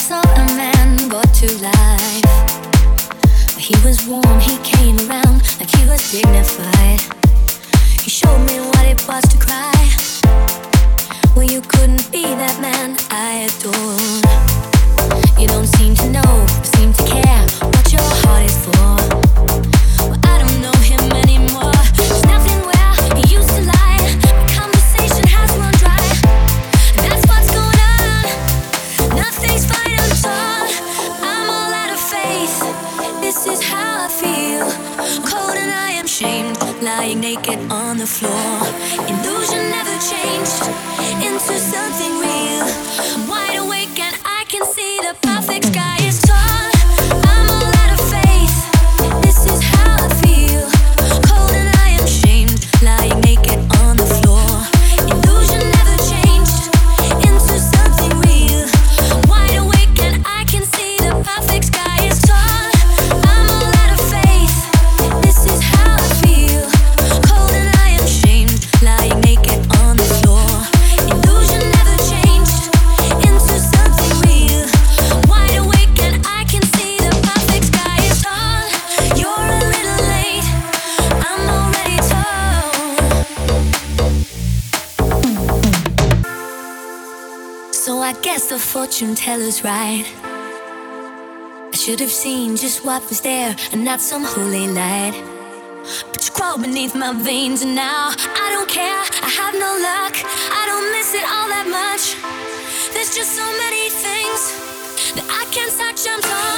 saw a man brought to life. He was warm, he came around like he was dignified. He showed me what it was to cry. Well, you couldn't be that man I adored. You don't seem to know, seem to care what your heart is for. Lying naked on the floor, illusion never changed into something real. I'm wide awake and I can see the perfect sky is torn. I'm all out of faith, this is how I feel. Cold and I am shamed, lying naked on the floor. Illusion never changed into something real. I'm wide awake and I can see the perfect sky is torn. The fortune teller's right. I should have seen just what was there and not some holy light. But you crawl beneath my veins and now I don't care, I have no luck, I don't miss it all that much. There's just so many things that I can't touch, I'm torn.